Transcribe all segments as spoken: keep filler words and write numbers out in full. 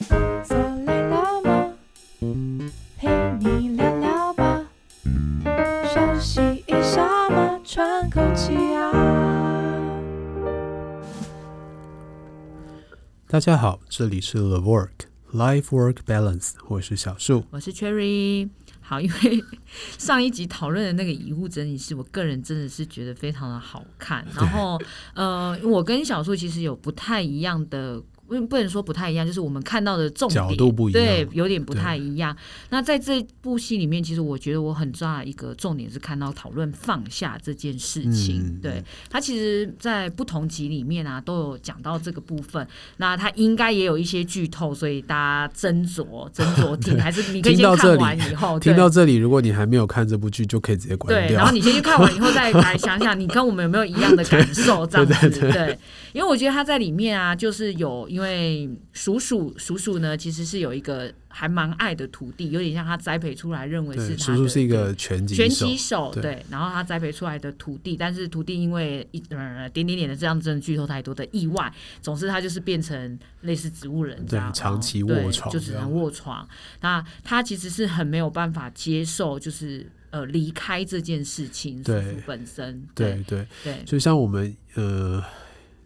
坐累了吗？陪你聊聊吧，休息一下嘛，喘口气啊。大家好，这里是 The Work Life Work Balance， 我是小树，我是 Cherry。好，因为上一集讨论的那个遗物整理师，我个人真的是觉得非常的好看。然后，呃，我跟小树其实有不太一样的，不能说不太一样，就是我们看到的重点角度不一样，对，有点不太一样。那在这部戏里面，其实我觉得我很抓的一个重点是看到讨论放下这件事情。嗯、对，他其实，在不同集里面啊，都有讲到这个部分。那他应该也有一些剧透，所以大家斟酌斟酌听，还是你可以先看完以后。听到这里，如果你还没有看这部剧，就可以直接关掉。对，然后你先去看完以后再来想想，你跟我们有没有一样的感受？这样子， 对, 对, 对, 对。因为我觉得他在里面啊，就是有因为叔叔叔叔呢，其实是有一个还蛮爱的徒弟，有点像他栽培出来，认为是他的。叔叔是一个拳击手，拳击手 对, 对。然后他栽培出来的徒弟，但是徒弟因为一、呃、点点点的这样真的剧透太多的意外，总之他就是变成类似植物人这样，对，长期卧床，就只能卧床。那他其实是很没有办法接受，就是。呃，离开这件事情，对叔叔本身，对对 对, 对，就像我们呃，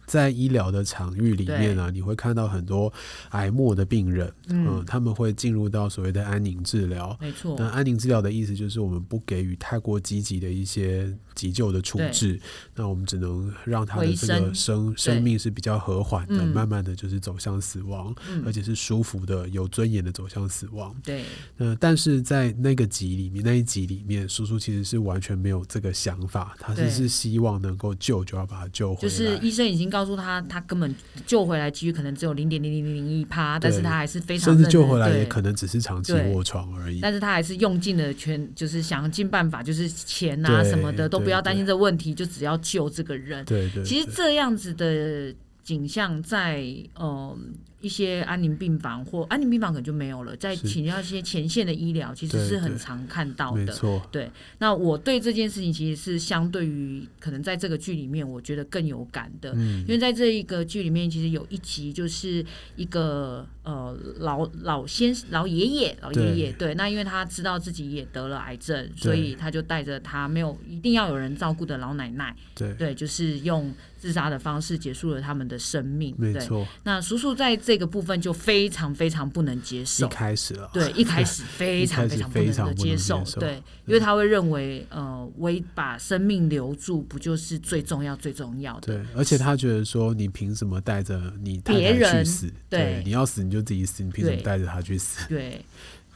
在医疗的场域里面啊，你会看到很多癌末的病人，嗯、呃，他们会进入到所谓的安宁治疗，没错。那安宁治疗的意思就是我们不给予太过积极的一些急救的处置，那我们只能让他的这个 生, 生命是比较和缓的，慢慢的就是走向死亡，嗯、而且是舒服的、有尊严的走向死亡。对，呃，但是在那个集里面，那一集里面。叔叔其实是完全没有这个想法，他只是希望能够救就要把他救回来，就是医生已经告诉他他根本救回来几率可能只有 百分之零点零零零一， 但是他还是非常认真，甚至救回来也可能只是长期卧床而已，但是他还是用尽了全，就是想尽办法，就是钱啊什么的都不要担心这问题，就只要救这个人。对对对，其实这样子的景象在呃一些安宁病房或安宁病房可能就没有了，在请教一些前线的医疗其实是很常看到的， 对, 对, 没错，对。那我对这件事情其实是相对于可能在这个剧里面我觉得更有感的，嗯、因为在这一个剧里面其实有一集就是一个呃老老先老爷爷老爷爷 对, 对，那因为他知道自己也得了癌症，所以他就带着他没有一定要有人照顾的老奶奶， 对, 对，就是用自杀的方式结束了他们的生命，没错。那叔叔在这个部分就非常非常不能接受，一开始了，对，一开始非常非常不能接受，对，因为他会认为，呃，唯把生命留住不就是最重要最重要的？对，而且他觉得说，你凭什么带着你太太去死？对，你要死你就自己死，你凭什么带着他去死？对。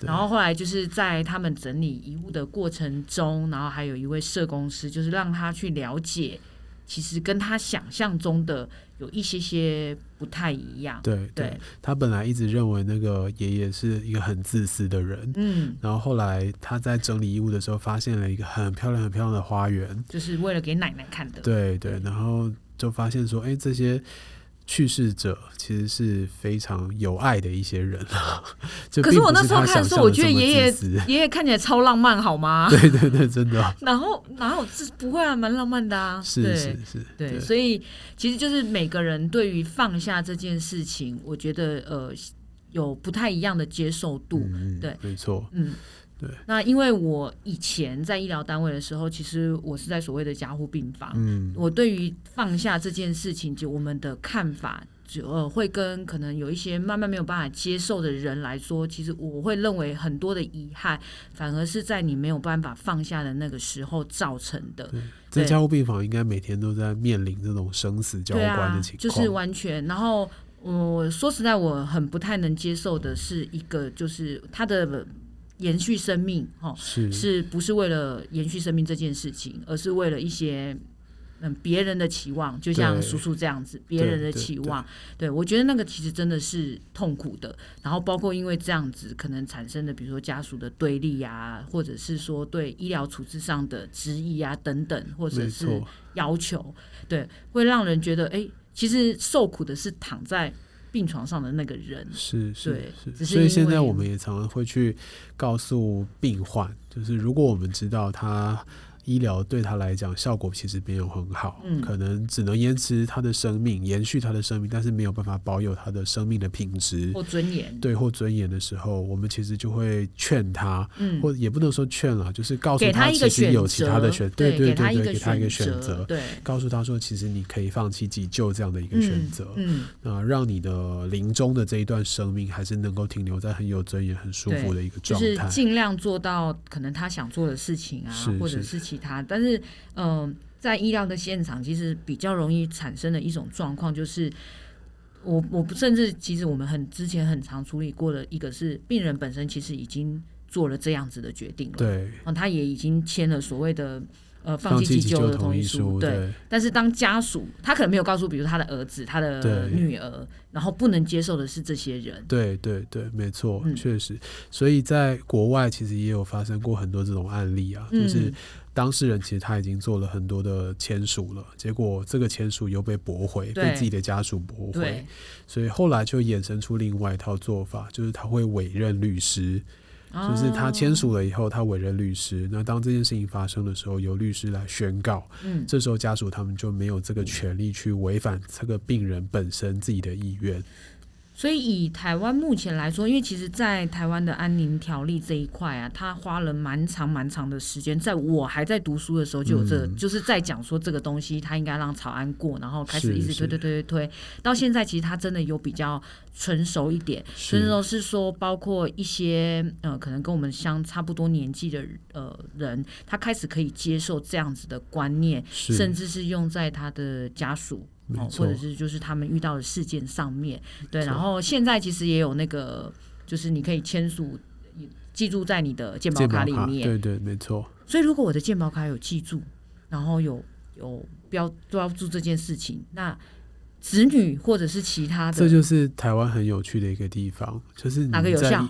然后后来就是在他们整理遗物的过程中，然后还有一位社工师，就是让他去了解。其实跟他想象中的有一些些不太一样， 对, 对, 对，他本来一直认为那个爷爷是一个很自私的人，嗯，然后后来他在整理遗物的时候发现了一个很漂亮很漂亮的花园，就是为了给奶奶看的，对对，然后就发现说哎，这些去世者其实是非常有爱的一些人啊，可是我那时候看的时候，我觉得爷爷爷爷看起来超浪漫，好吗？对对对，真的、啊。然后然后这不会啊，蛮浪漫的啊。是是是，对，对对，所以其实就是每个人对于放下这件事情，我觉得呃有不太一样的接受度，嗯、对，没错，嗯。那因为我以前在医疗单位的时候，其实我是在所谓的加护病房，嗯，我对于放下这件事情，就我们的看法就、呃、会跟可能有一些慢慢没有办法接受的人来说，其实我会认为很多的遗憾反而是在你没有办法放下的那个时候造成的。在加护病房应该每天都在面临这种生死交关的情况，啊、就是完全，然后我、呃、说实在我很不太能接受的是一个就是他的延续生命、哦、是, 是不是为了延续生命这件事情，而是为了一些嗯别人的期望，就像叔叔这样子，别人的期望， 对, 对, 对, 对，我觉得那个其实真的是痛苦的。然后包括因为这样子可能产生的比如说家属的对立啊，或者是说对医疗处置上的质疑啊等等，或者是要求，对，会让人觉得哎，其实受苦的是躺在病床上的那个人，是是是，所以现在我们也常常会去告诉病患，就是如果我们知道他医疗对他来讲效果其实没有很好、嗯、可能只能延迟他的生命，延续他的生命，但是没有办法保有他的生命的品质或尊严，对，或尊严的时候，我们其实就会劝他、嗯、或也不能说劝了，就是告诉他其实有其他的选择，对对对对，给他一个选择，告诉他说其实你可以放弃急救这样的一个选择、嗯嗯呃、让你的临终的这一段生命还是能够停留在很有尊严很舒服的一个状态，就是尽量做到可能他想做的事情啊，或者是其他，但是、呃、在医疗的现场其实比较容易产生的一种状况就是我我甚至其实我们很之前很常处理过的一个是病人本身其实已经做了这样子的决定了，对、嗯、他也已经签了所谓的呃，放弃急救的同意书， 对, 对。但是当家属，他可能没有告诉，比如他的儿子、他的女儿，然后不能接受的是这些人。对对对，没错、嗯，确实。所以在国外其实也有发生过很多这种案例啊，就是。嗯，当事人其实他已经做了很多的签署了，结果这个签署又被驳回，被自己的家属驳回，所以后来就衍生出另外一套做法，就是他会委任律师，就是他签署了以后他委任律师、哦、那当这件事情发生的时候由律师来宣告、嗯、这时候家属他们就没有这个权利去违反这个病人本身自己的意愿。所以以台湾目前来说，因为其实在台湾的安宁条例这一块啊，他花了蛮长蛮长的时间，在我还在读书的时候就有这个嗯、就是在讲说这个东西他应该让草案过，然后开始一直推推推推推，到现在其实他真的有比较成熟一点，成熟是说包括一些呃可能跟我们相差不多年纪的呃人，他开始可以接受这样子的观念，甚至是用在他的家属哦、或者是就是他们遇到的事件上面，对，然后现在其实也有那个就是你可以签署记住在你的健保卡里面，对对没错，所以如果我的健保卡有记住，然后有有标标注这件事情，那子女或者是其他的，这就是台湾很有趣的一个地方，就是哪个有效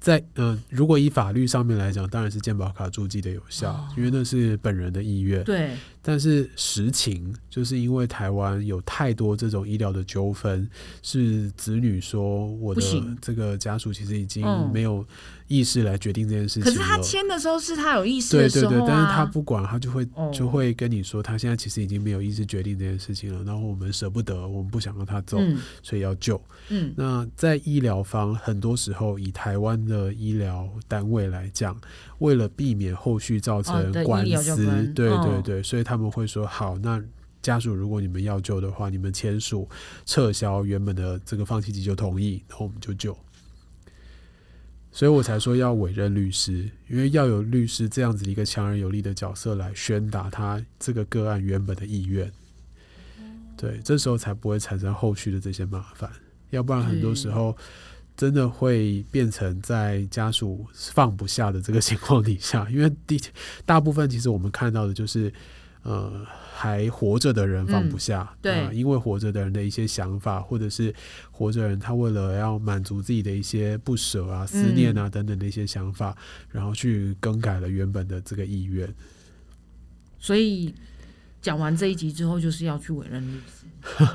在呃，如果以法律上面来讲，当然是健保卡注记的有效、哦、因为那是本人的意愿，对，但是实情就是因为台湾有太多这种医疗的纠纷，是子女说我的这个家属其实已经没有意识来决定这件事情了、嗯、可是他签的时候是他有意识的时候、啊、对对对，但是他不管，他就会、哦、就会跟你说他现在其实已经没有意识决定这件事情了，然后我们舍不得，我们不想让他走、嗯、所以要救、嗯、那在医疗方很多时候以台湾的的医疗单位来讲，为了避免后续造成官司、哦、对对对、哦、所以他们会说好，那家属如果你们要救的话，你们签署撤销原本的这个放弃急救同意，然后我们就救，所以我才说要委任律师，因为要有律师这样子一个强而有力的角色来宣达他这个个案原本的意愿，对，这时候才不会产生后续的这些麻烦，要不然很多时候真的会变成在家属放不下的这个情况底下，因为大部分其实我们看到的就是呃，还活着的人放不下、嗯对呃、因为活着的人的一些想法，或者是活着人他为了要满足自己的一些不舍啊、思念啊等等的一些想法、嗯、然后去更改了原本的这个意愿，所以讲完这一集之后就是要去委任律师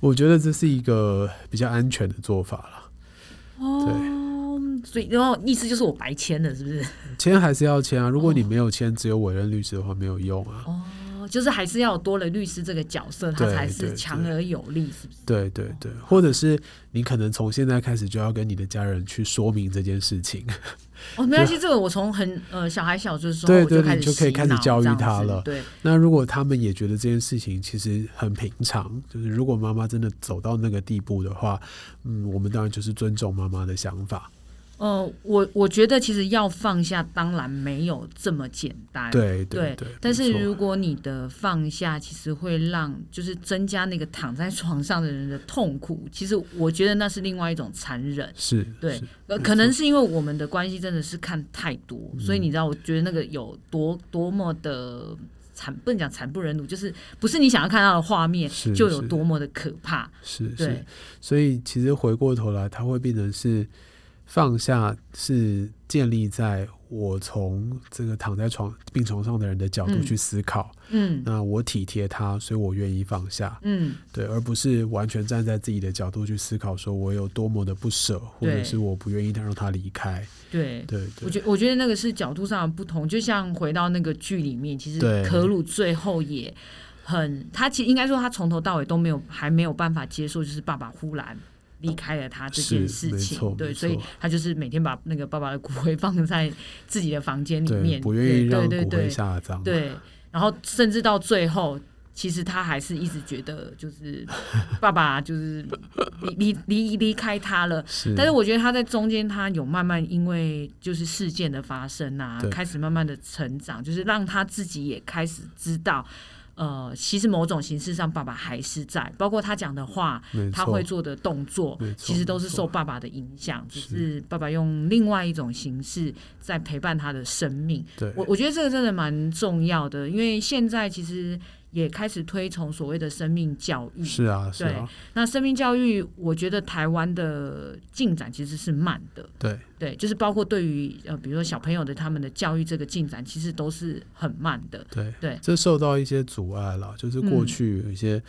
我觉得这是一个比较安全的做法了。哦，对，所以然后意思就是我白签了，是不是？签还是要签啊！如果你没有签，只有委任律师的话，没有用啊。哦，就是还是要多了律师这个角色，他才是强而有力，是不是？对对对，或者是你可能从现在开始就要跟你的家人去说明这件事情。哦，没关系，这个我从很呃小孩小的时候对对对，你就可以开始教育他了。对，那如果他们也觉得这件事情其实很平常，就是如果妈妈真的走到那个地步的话，嗯，我们当然就是尊重妈妈的想法。呃，我我觉得其实要放下，当然没有这么简单。对对 对, 对，但是如果你的放下，其实会让就是增加那个躺在床上的人的痛苦。其实我觉得那是另外一种残忍。是，对，是呃，可能是因为我们的关系真的是看太多，所以你知道，我觉得那个有多多么的。惨不能讲惨不忍睹，就是不是你想要看到的画面就有多么的可怕。是，对，是，所以其实回过头来，它会变成是放下，是建立在我从这个躺在床病床上的人的角度去思考，嗯，那我体贴他，所以我愿意放下，嗯，对，而不是完全站在自己的角度去思考说我有多么的不舍，或者是我不愿意让他离开。 对， 对， 对， 我觉我觉得那个是角度上的不同，就像回到那个剧里面，其实可鲁最后也很，他其实应该说他从头到尾都没有还没有办法接受就是爸爸忽然离开了他这件事情，对，所以他就是每天把那个爸爸的骨灰放在自己的房间里面，不愿意让骨灰下葬， 对， 对， 对， 对，然后甚至到最后其实他还是一直觉得就是爸爸就是离离离开他了，是，但是我觉得他在中间他有慢慢因为就是事件的发生啊，开始慢慢的成长，就是让他自己也开始知道呃，其实某种形式上爸爸还是在，包括他讲的话他会做的动作其实都是受爸爸的影响，只是爸爸用另外一种形式在陪伴他的生命。对， 我, 我觉得这个真的蛮重要的，因为现在其实也开始推崇所谓的生命教育，是啊，是啊，对，那生命教育我觉得台湾的进展其实是慢的，对对，就是包括对于呃，比如说小朋友的他们的教育这个进展其实都是很慢的，对对，这受到一些阻碍了，就是过去有一些、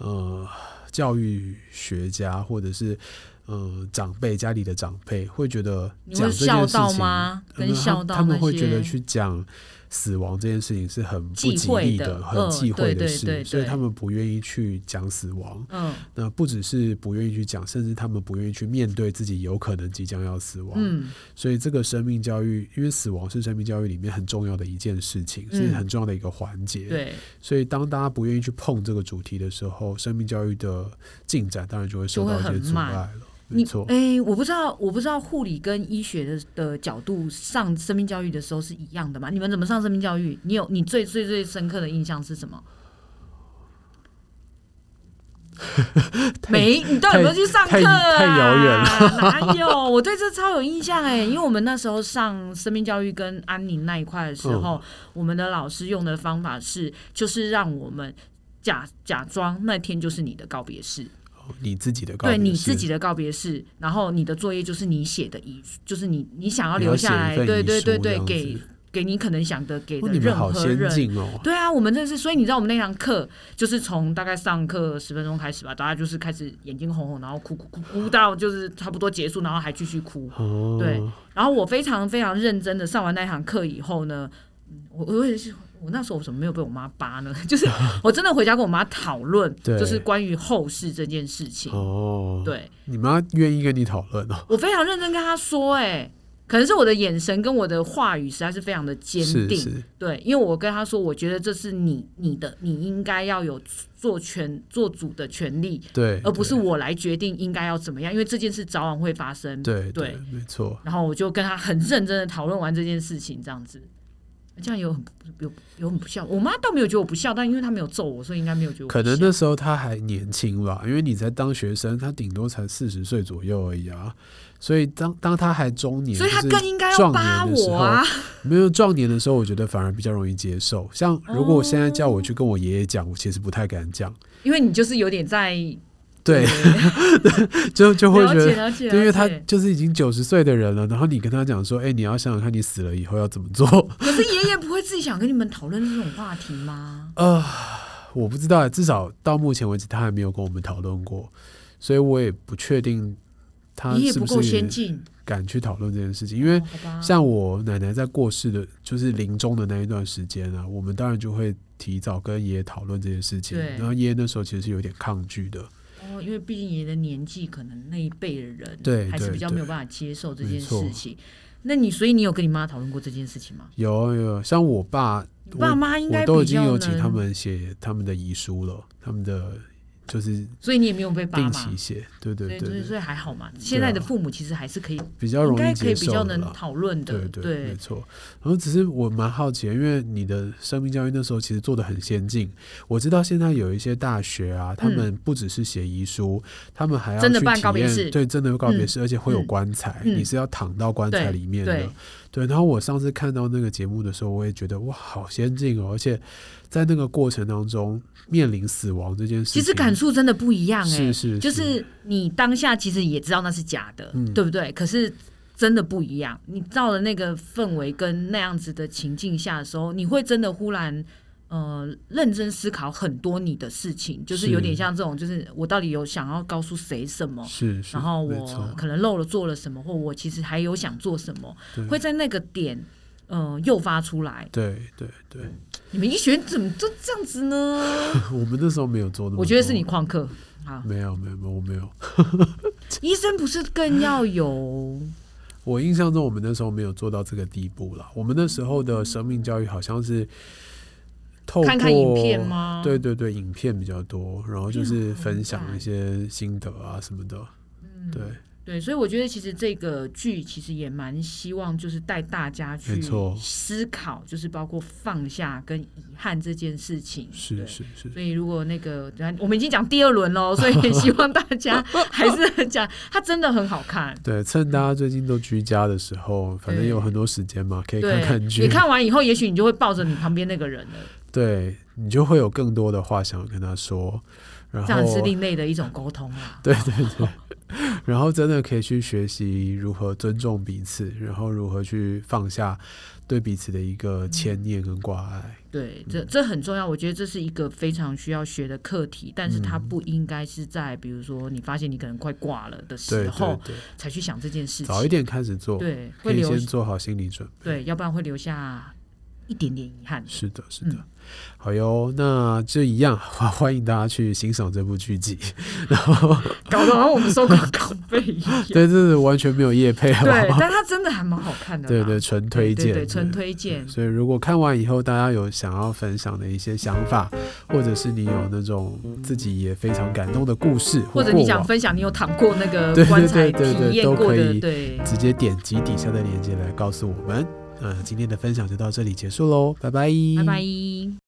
嗯、呃教育学家或者是呃长辈，家里的长辈会觉得讲这件事情吗？跟孝道，他们会觉得去讲死亡这件事情是很不吉利的，的很忌讳的事、嗯、对对对对，所以他们不愿意去讲死亡、嗯、那不只是不愿意去讲，甚至他们不愿意去面对自己有可能即将要死亡、嗯、所以这个生命教育，因为死亡是生命教育里面很重要的一件事情、嗯、是很重要的一个环节，对，所以当大家不愿意去碰这个主题的时候，生命教育的进展当然就会受到一些阻碍了。你哎，我不知道，我不知道护理跟医学 的, 的角度上生命教育的时候是一样的吗？你们怎么上生命教育？你有你最最最深刻的印象是什么？没，你到底有没有去上课啊？太遥远了，哪有？我对这超有印象哎，因为我们那时候上生命教育跟安宁那一块的时候，嗯、我们的老师用的方法是，就是让我们假假装那天就是你的告别式。你自己的告别式，对，你自己的告别式，然后你的作业就是你写的遗，就是你你想要留下来，对对对对，给给你可能想的给的任何人。哦，你们好先进哦。对啊，我们真的是，所以你知道我们那堂课就是从大概上课十分钟开始吧，大家就是开始眼睛红红，然后哭哭哭哭到就是差不多结束，然后还继续哭。哦，对，然后我非常非常认真的上完那堂课以后呢，我我也是。我那时候我怎么没有被我妈扒呢？就是我真的回家跟我妈讨论，就是关于后事这件事情。哦，对，你妈愿意跟你讨论哦？我非常认真跟她说、欸，哎，可能是我的眼神跟我的话语实在是非常的坚定。是是，对，因为我跟她说，我觉得这是你你的，你应该要有做权做主的权利，对，而不是我来决定应该要怎么样，因为这件事早晚会发生。对 对， 对，没错。然后我就跟她很认真的讨论完这件事情，这样子。这样有很有有很不孝，我妈倒没有觉得我不孝，但因为她没有揍我，所以应该没有觉得我不孝。可能那时候她还年轻吧，因为你在当学生，她顶多才四十岁左右而已啊。所以当当她还中年，所以她更应该要扒我啊。没有壮年的时候，我觉得反而比较容易接受。像如果我现在叫我去跟我爷爷讲，我其实不太敢讲，因为你就是有点在。对，就就会觉得，因为他就是已经九十岁的人了，然后你跟他讲说，哎、欸，你要想想看，你死了以后要怎么做？可是爷爷不会自己想跟你们讨论这种话题吗？呃，我不知道，至少到目前为止，他还没有跟我们讨论过，所以我也不确定他是不是也不够先进，敢去讨论这件事情。因为像我奶奶在过世的，就是临终的那一段时间啊，我们当然就会提早跟爷爷讨论这些事情。然后爷爷那时候其实是有点抗拒的。哦，因为毕竟爷爷的年纪，可能那一辈的人还是比较没有办法接受这件事情。那你所以你有跟你妈讨论过这件事情吗？有有，像我爸，你爸妈应该我都已经有请他们写他们的遗书了，他们的就是，所以你也没有被爸妈定期写，对对 对， 對， 對，所以还好嘛。现在的父母其实还是可以、啊、比较容易接受的，应该可以比较能讨论的，对 对， 對， 對，没错。然后只是我蛮好奇的，因为你的生命教育那时候其实做的很先进，我知道现在有一些大学啊，他们不只是写遗书、嗯，他们还要去体验，真的办告别式，对，真的告别式、嗯，而且会有棺材、嗯，你是要躺到棺材里面的。对， 對， 對，然后我上次看到那个节目的时候，我也觉得哇，好先进哦，而且。在那个过程当中面临死亡这件事情其实感触真的不一样、欸、是是是，就是你当下其实也知道那是假的、嗯、对不对，可是真的不一样。你到了那个氛围跟那样子的情境下的时候，你会真的忽然呃认真思考很多你的事情，就是有点像这种，就是我到底有想要告诉谁什么，是是然后我可能漏了做了什么，或我其实还有想做什么，会在那个点呃诱发出来。对对对，你们医学怎么就这样子呢？我们那时候没有做那么多，我觉得是你旷课。没有没有我没有医生不是更要有我印象中我们那时候没有做到这个地步了。我们那时候的生命教育好像是透过看看影片吗？对对对，影片比较多，然后就是分享一些心得啊什么的、嗯、对对，所以我觉得其实这个剧其实也蛮希望就是带大家去思考，就是包括放下跟遗憾这件事情。是是是。所以如果那个我们已经讲第二轮了，所以也希望大家还是很讲，它真的很好看。对，趁大家最近都居家的时候，反正有很多时间嘛，可以看看剧。你看完以后，也许你就会抱着你旁边那个人了。对，你就会有更多的话想跟他说。然后这样是另类的一种沟通啊。对对对。然后真的可以去学习如何尊重彼此，然后如何去放下对彼此的一个牵念跟挂碍。对， 这, 这很重要，我觉得这是一个非常需要学的课题，但是它不应该是在比如说你发现你可能快挂了的时候，对对对，才去想这件事情，早一点开始做，对，可以先做好心理准备，对，要不然会留下一点点遗憾。是的是的、嗯、好哟，那就一样欢迎大家去欣赏这部剧集，然后搞得好像我们收广告费一样。对，这是完全没有业配，对，但它真的还蛮好看的。对对，纯推荐。对对，纯推荐。所以如果看完以后大家有想要分享的一些想法，或者是你有那种自己也非常感动的故事，或者你想分享你有躺过那个棺材体验过的，对对对对对，都可以直接点击底下的链接来告诉我们。呃，今天的分享就到这里结束喽，拜拜，拜拜。